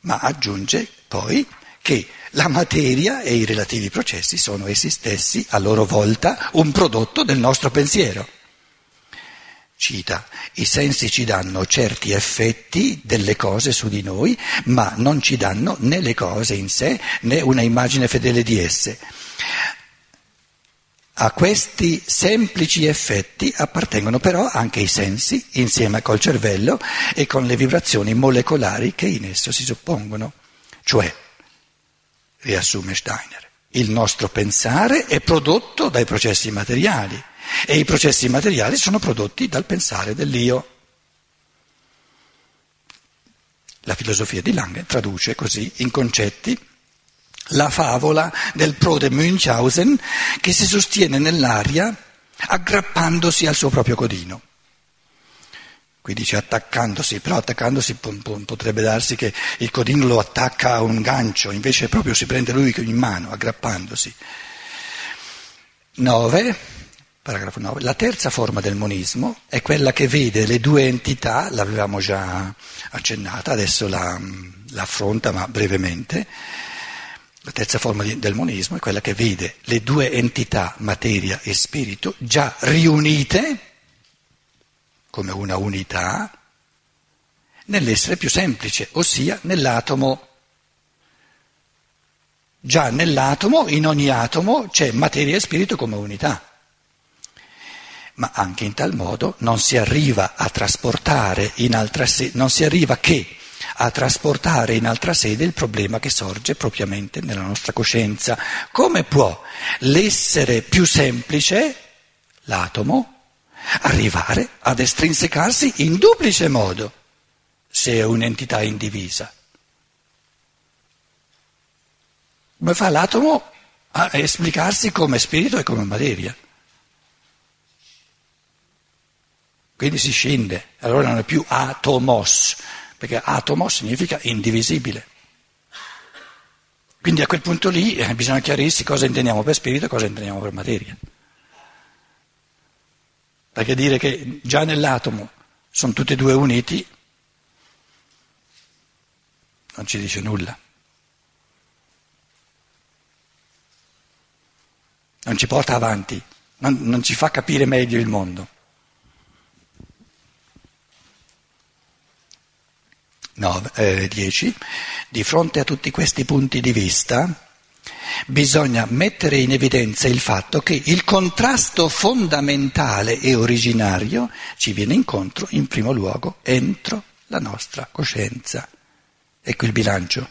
ma aggiunge poi che la materia e i relativi processi sono essi stessi a loro volta un prodotto del nostro pensiero. Cita, i sensi ci danno certi effetti delle cose su di noi, ma non ci danno né le cose in sé né una immagine fedele di esse. A questi semplici effetti appartengono però anche i sensi, insieme col cervello e con le vibrazioni molecolari che in esso si suppongono. Cioè, riassume Steiner, il nostro pensare è prodotto dai processi materiali. E i processi materiali sono prodotti dal pensare dell'io. La filosofia di Lange traduce così in concetti la favola del prode Münchhausen che si sostiene nell'aria aggrappandosi al suo proprio codino. Qui dice attaccandosi, però attaccandosi potrebbe darsi che il codino lo attacca a un gancio, invece proprio si prende lui in mano, aggrappandosi. 9. Paragrafo 9. La terza forma del monismo è quella che vede le due entità, l'avevamo già accennata, adesso la affronta ma brevemente. La terza forma del monismo è quella che vede le due entità, materia e spirito, già riunite come una unità nell'essere più semplice, ossia nell'atomo. Già nell'atomo, in ogni atomo, c'è materia e spirito come unità. Ma anche in tal modo non si arriva a trasportare in altra sede, non si arriva che a trasportare in altra sede il problema che sorge propriamente nella nostra coscienza. Come può l'essere più semplice, l'atomo, arrivare ad estrinsecarsi in duplice modo, se è un'entità indivisa? Come fa l'atomo a esplicarsi come spirito e come materia? Quindi si scinde, allora non è più atomos, perché atomos significa indivisibile. Quindi a quel punto lì bisogna chiarirsi cosa intendiamo per spirito e cosa intendiamo per materia. Perché dire che già nell'atomo sono tutti e due uniti non ci dice nulla. Non ci porta avanti, non ci fa capire meglio il mondo. 10. Di fronte a tutti questi punti di vista bisogna mettere in evidenza il fatto che il contrasto fondamentale e originario ci viene incontro in primo luogo entro la nostra coscienza. Ecco il bilancio,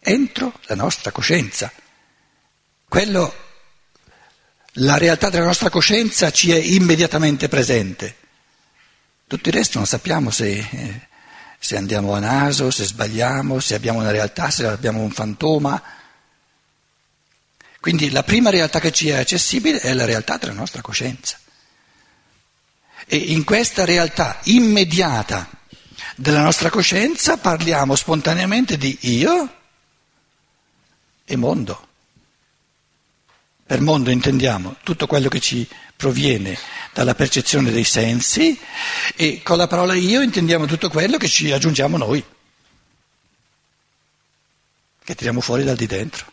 entro la nostra coscienza. La realtà della nostra coscienza ci è immediatamente presente. Tutto il resto non sappiamo se andiamo a naso, se sbagliamo, se abbiamo una realtà, se abbiamo un fantoma. Quindi la prima realtà che ci è accessibile è la realtà della nostra coscienza. E in questa realtà immediata della nostra coscienza parliamo spontaneamente di io e mondo. Per mondo intendiamo tutto quello che ci proviene dalla percezione dei sensi e con la parola io intendiamo tutto quello che ci aggiungiamo noi, che tiriamo fuori dal di dentro.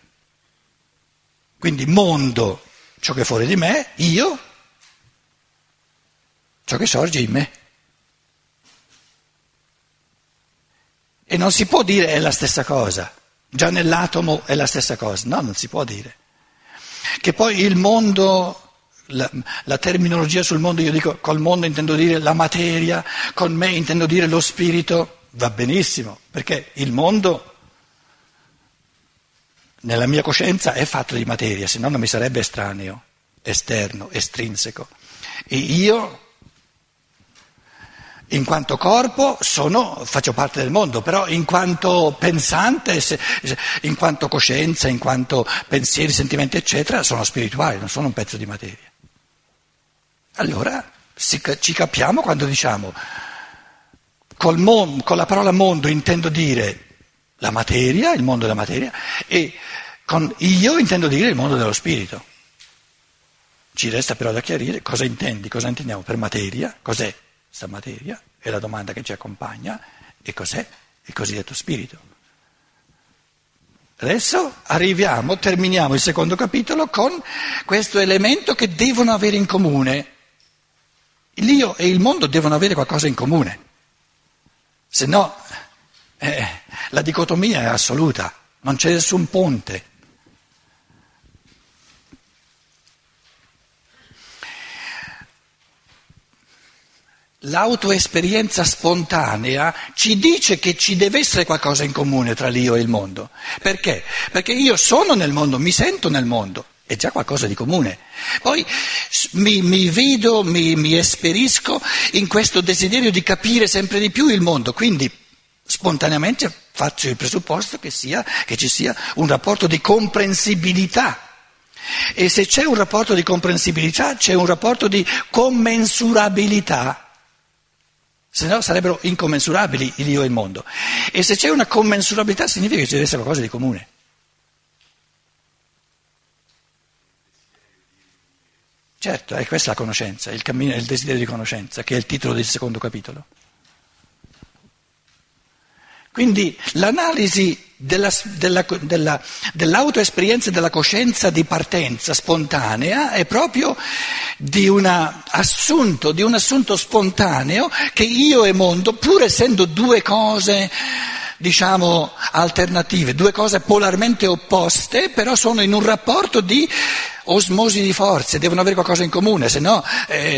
Quindi mondo, ciò che è fuori di me, io, ciò che sorge in me. E non si può dire è la stessa cosa, già nell'atomo è la stessa cosa, no, non si può dire. Che poi il mondo, la terminologia sul mondo, io dico col mondo intendo dire la materia, con me intendo dire lo spirito, va benissimo, perché il mondo nella mia coscienza è fatto di materia, se no non mi sarebbe estraneo, esterno, estrinseco. E io, in quanto corpo, faccio parte del mondo, però in quanto pensante, in quanto coscienza, in quanto pensieri, sentimenti, eccetera, sono spirituale, non sono un pezzo di materia. Allora ci capiamo quando diciamo, con la parola mondo intendo dire la materia, il mondo della materia, e con io intendo dire il mondo dello spirito. Ci resta però da chiarire cosa intendiamo per materia, cos'è. Questa materia è la domanda che ci accompagna, e cos'è il cosiddetto spirito? Adesso arriviamo, terminiamo il secondo capitolo con questo elemento che devono avere in comune. L'io e il mondo devono avere qualcosa in comune, se no la dicotomia è assoluta, non c'è nessun ponte. L'autoesperienza spontanea ci dice che ci deve essere qualcosa in comune tra l'io e il mondo. Perché? Perché io sono nel mondo, mi sento nel mondo, è già qualcosa di comune. Poi mi vedo, mi esperisco in questo desiderio di capire sempre di più il mondo, quindi spontaneamente faccio il presupposto che ci sia un rapporto di comprensibilità. E se c'è un rapporto di comprensibilità, c'è un rapporto di commensurabilità. Se no sarebbero incommensurabili l'io e il mondo. E se c'è una commensurabilità significa che ci deve essere qualcosa di comune. Certo, è questa la conoscenza, il cammino, il desiderio di conoscenza, che è il titolo del secondo capitolo. Quindi l'analisi dell'autoesperienza e della coscienza di partenza spontanea è proprio di un assunto spontaneo che io e mondo, pur essendo due cose, diciamo, alternative, due cose polarmente opposte, però sono in un rapporto di osmosi di forze, devono avere qualcosa in comune, se no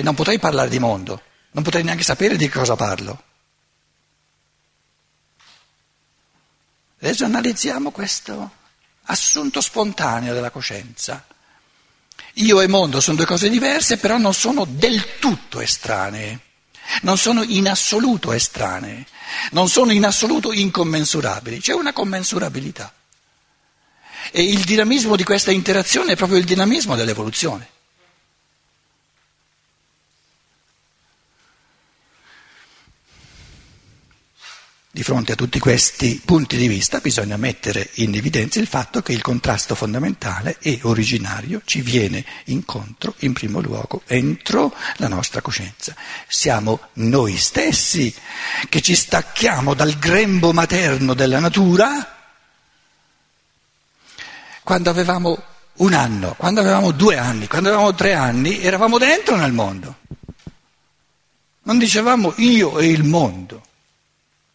non potrei parlare di mondo, non potrei neanche sapere di cosa parlo. Adesso analizziamo questo assunto spontaneo della coscienza. Io e mondo sono due cose diverse, però non sono del tutto estranee, non sono in assoluto estranee, non sono in assoluto incommensurabili, c'è una commensurabilità. E il dinamismo di questa interazione è proprio il dinamismo dell'evoluzione. Di fronte a tutti questi punti di vista bisogna mettere in evidenza il fatto che il contrasto fondamentale e originario ci viene incontro in primo luogo entro la nostra coscienza. Siamo noi stessi che ci stacchiamo dal grembo materno della natura quando avevamo 1 anno, quando avevamo 2 anni, quando avevamo 3 anni, eravamo dentro nel mondo. Non dicevamo io e il mondo.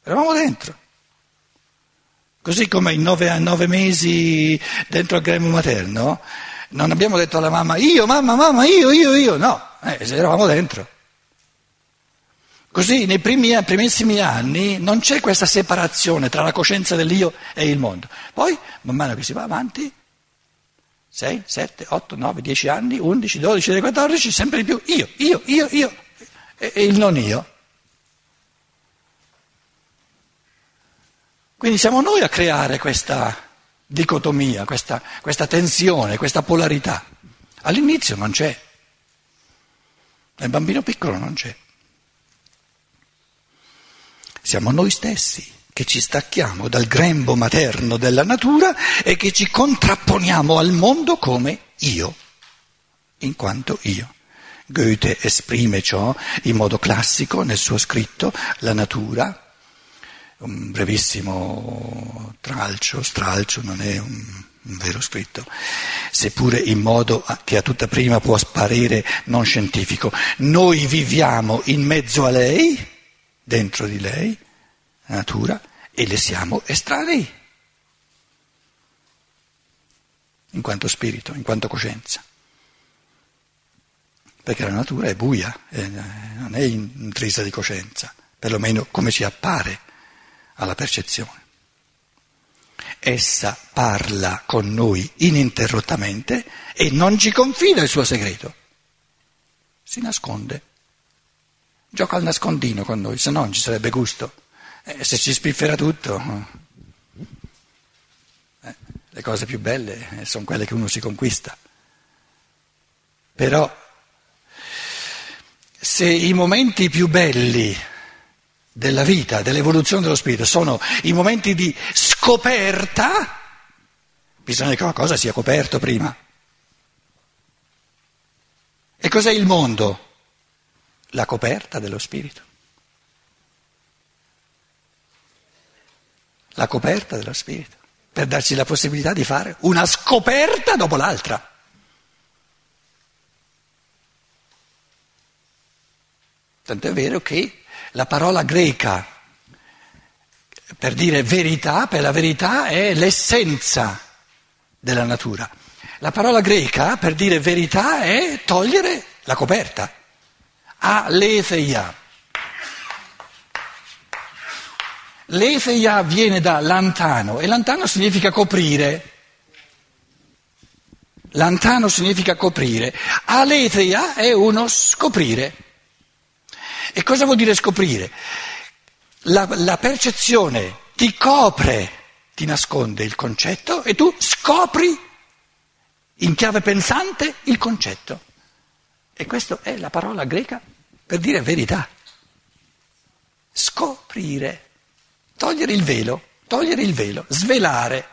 Eravamo dentro, così come in 9 mesi dentro al grembo materno non abbiamo detto alla mamma io, mamma, mamma, io, no, eravamo dentro. Così nei primissimi anni non c'è questa separazione tra la coscienza dell'io e il mondo. Poi, man mano che si va avanti, 6, 7, 8, 9, 10 anni, 11, 12, 14, sempre di più io e il non io. Quindi siamo noi a creare questa dicotomia, questa tensione, questa polarità. All'inizio non c'è, nel bambino piccolo non c'è. Siamo noi stessi che ci stacchiamo dal grembo materno della natura e che ci contrapponiamo al mondo come io, in quanto io. Goethe esprime ciò in modo classico nel suo scritto La natura. Un brevissimo stralcio, non è un vero scritto, seppure in modo che a tutta prima può apparire non scientifico. Noi viviamo in mezzo a lei, dentro di lei, la natura, e le siamo estranei, in quanto spirito, in quanto coscienza. Perché la natura è buia, non è intrisa di coscienza, perlomeno come ci appare alla percezione. Essa parla con noi ininterrottamente e non ci confida il suo segreto. Si nasconde. Gioca al nascondino con noi, se no non ci sarebbe gusto. Se ci spiffera tutto. Le cose più belle sono quelle che uno si conquista. Però se i momenti più belli della vita, dell'evoluzione dello spirito, sono i momenti di scoperta, bisogna che qualcosa sia coperto prima. E cos'è il mondo? La coperta dello spirito. La coperta dello spirito. per darci la possibilità di fare una scoperta dopo l'altra. Tanto è vero che la parola greca per dire verità, per la verità è l'essenza della natura. La parola greca per dire verità è togliere la coperta. Aletheia. L'Aletheia viene da lantano, e lantano significa coprire. Lantano significa coprire. Aletheia è uno scoprire. E cosa vuol dire scoprire? La percezione ti copre, ti nasconde il concetto, e tu scopri in chiave pensante il concetto. E questa è la parola greca per dire verità. Scoprire. Togliere il velo, svelare.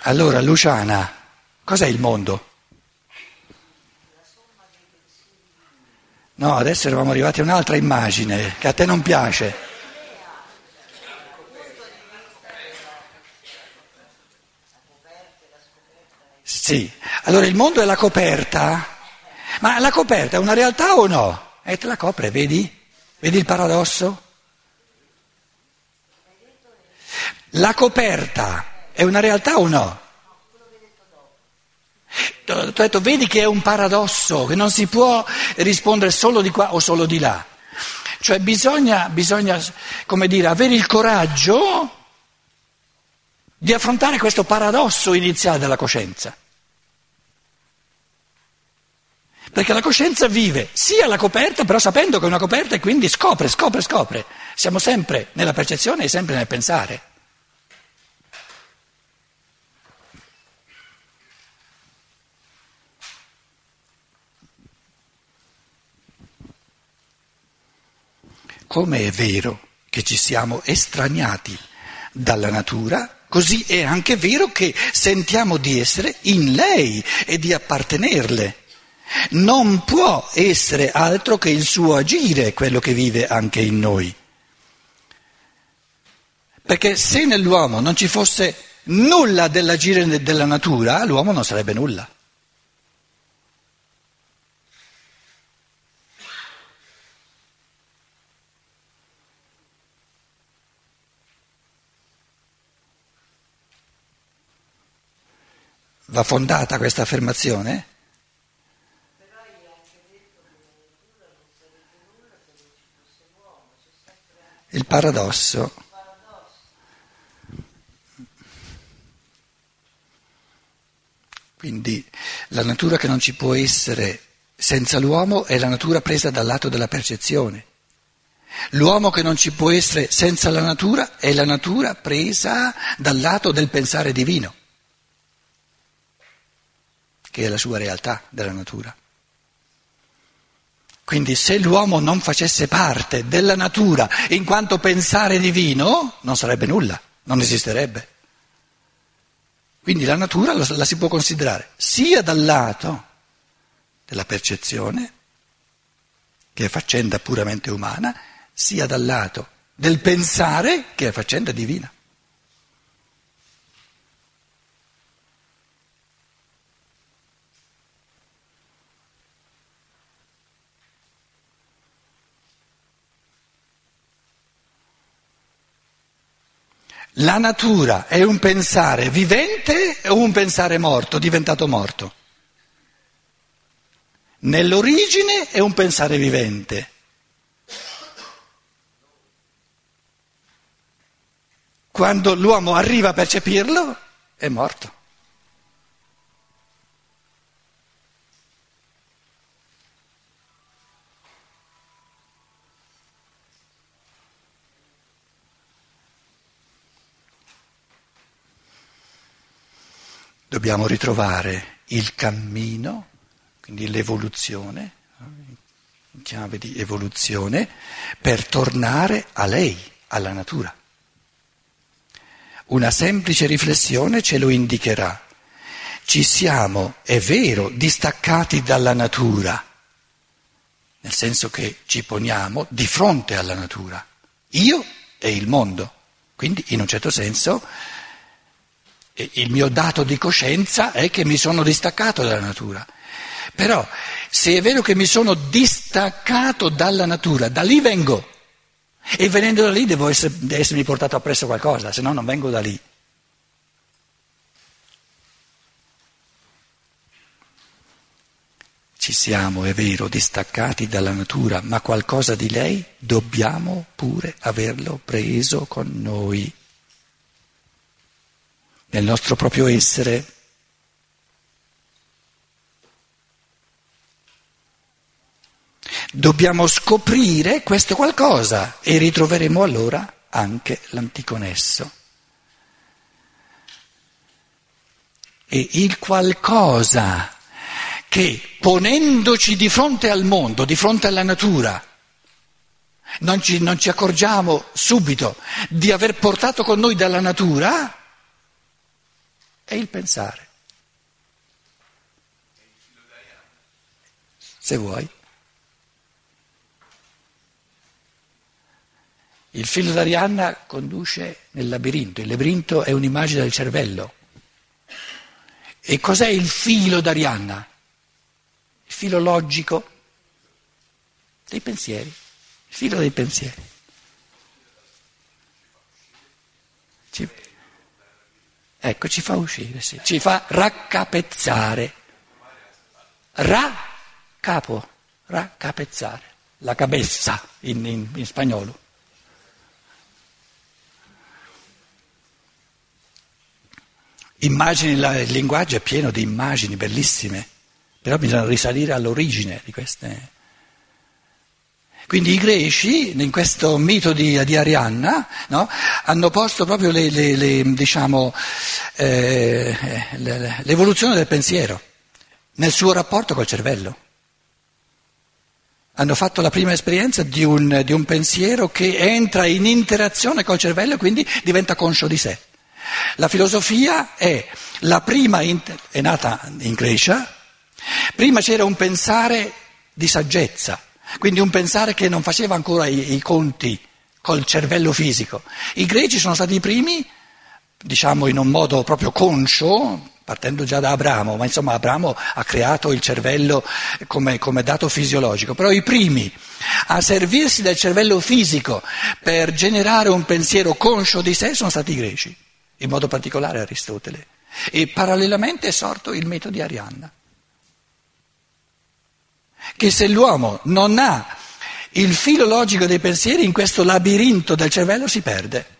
Allora, Luciana, cos'è il mondo? No, adesso eravamo arrivati a un'altra immagine che a te non piace. Sì, allora il mondo è la coperta, ma la coperta è una realtà o no? E te la copre, vedi? Vedi il paradosso? La coperta è una realtà o no? Ti ho detto, vedi che è un paradosso, che non si può rispondere solo di qua o solo di là. Cioè bisogna, come dire, avere il coraggio di affrontare questo paradosso iniziale della coscienza. Perché la coscienza vive sia la coperta, però sapendo che è una coperta, e quindi scopre. Siamo sempre nella percezione e sempre nel pensare. Come è vero che ci siamo estraniati dalla natura, così è anche vero che sentiamo di essere in lei e di appartenerle. Non può essere altro che il suo agire quello che vive anche in noi. Perché se nell'uomo non ci fosse nulla dell'agire della natura, l'uomo non sarebbe nulla. Va fondata questa affermazione? Il paradosso. Quindi la natura che non ci può essere senza l'uomo è la natura presa dal lato della percezione. L'uomo che non ci può essere senza la natura è la natura presa dal lato del pensare divino, che è la sua realtà della natura. Quindi se l'uomo non facesse parte della natura in quanto pensare divino, non sarebbe nulla, non esisterebbe. Quindi la natura la si può considerare sia dal lato della percezione, che è faccenda puramente umana, sia dal lato del pensare, che è faccenda divina. La natura è un pensare vivente o un pensare morto, diventato morto? Nell'origine è un pensare vivente. Quando l'uomo arriva a percepirlo, è morto. Dobbiamo ritrovare il cammino, quindi l'evoluzione, in chiave di evoluzione, per tornare a lei, alla natura. Una semplice riflessione ce lo indicherà. Ci siamo, è vero, distaccati dalla natura, nel senso che ci poniamo di fronte alla natura, io e il mondo, quindi in un certo senso il mio dato di coscienza è che mi sono distaccato dalla natura, però se è vero che mi sono distaccato dalla natura, da lì vengo e venendo da lì devo essermi portato appresso qualcosa, se no non vengo da lì. Ci siamo, è vero, distaccati dalla natura, ma qualcosa di lei dobbiamo pure averlo preso con noi, nel nostro proprio essere. Dobbiamo scoprire questo qualcosa e ritroveremo allora anche l'antico nesso. E il qualcosa che ponendoci di fronte al mondo, di fronte alla natura, non ci accorgiamo subito di aver portato con noi dalla natura, è il pensare. Se vuoi. Il filo d'Arianna conduce nel labirinto, il labirinto è un'immagine del cervello. E cos'è il filo d'Arianna? Il filo logico dei pensieri, il filo dei pensieri. Ci fa uscire, sì. Ci fa raccapezzare. Raccapezzare, la cabeza in spagnolo. Immagini, il linguaggio è pieno di immagini bellissime. Però bisogna risalire all'origine di queste. Quindi i greci, in questo mito di Arianna, no, hanno posto proprio l'evoluzione del pensiero nel suo rapporto col cervello. Hanno fatto la prima esperienza di un pensiero che entra in interazione col cervello e quindi diventa conscio di sé. La filosofia è la prima, è nata in Grecia. Prima c'era un pensare di saggezza, quindi un pensare che non faceva ancora i conti col cervello fisico. I greci sono stati i primi, diciamo in un modo proprio conscio, partendo già da Abramo, ma insomma Abramo ha creato il cervello come dato fisiologico, però i primi a servirsi del cervello fisico per generare un pensiero conscio di sé sono stati i greci, in modo particolare Aristotele. E parallelamente è sorto il metodo di Arianna. Che se l'uomo non ha il filo logico dei pensieri, in questo labirinto del cervello si perde.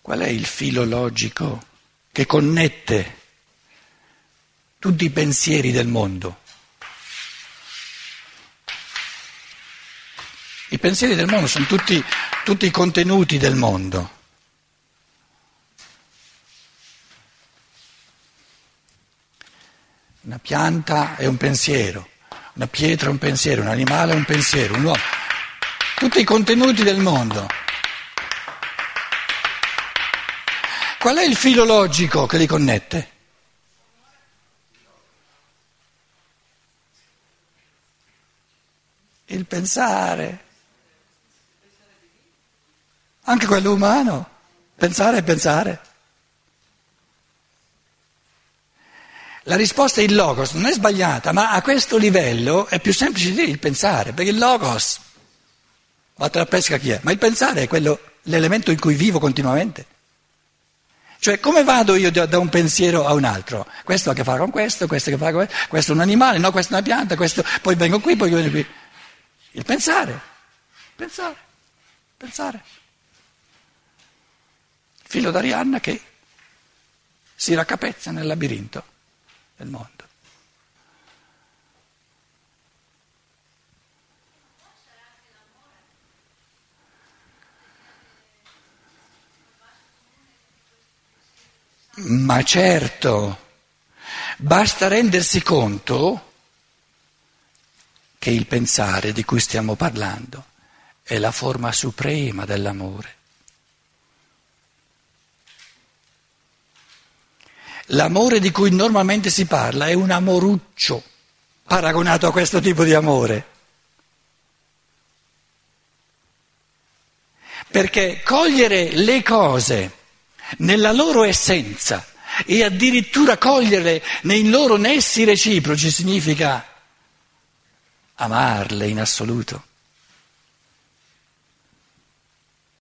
Qual è il filo logico che connette tutti i pensieri del mondo? I pensieri del mondo sono tutti i contenuti del mondo. Una pianta è un pensiero, una pietra è un pensiero, un animale è un pensiero, un uomo. Tutti i contenuti del mondo. Qual è il filo logico che li connette? Il pensare. Anche quello umano. Pensare e pensare. La risposta è il logos, non è sbagliata, ma a questo livello è più semplice dire il pensare, perché il logos, vattene a pesca chi è, ma il pensare è quello, l'elemento in cui vivo continuamente. Cioè come vado io da un pensiero a un altro? Questo ha a che fare con questo ha a che fare con questo è un animale, no, questa è una pianta, questo poi vengo qui, poi vengo qui. Il pensare. Filo d'Arianna che si raccapezza nel labirinto del mondo. Ma certo, Basta rendersi conto che il pensare di cui stiamo parlando è la forma suprema dell'amore. L'amore di cui normalmente si parla è un amoruccio paragonato a questo tipo di amore. Perché cogliere le cose nella loro essenza e addirittura coglierle nei loro nessi reciproci significa amarle in assoluto.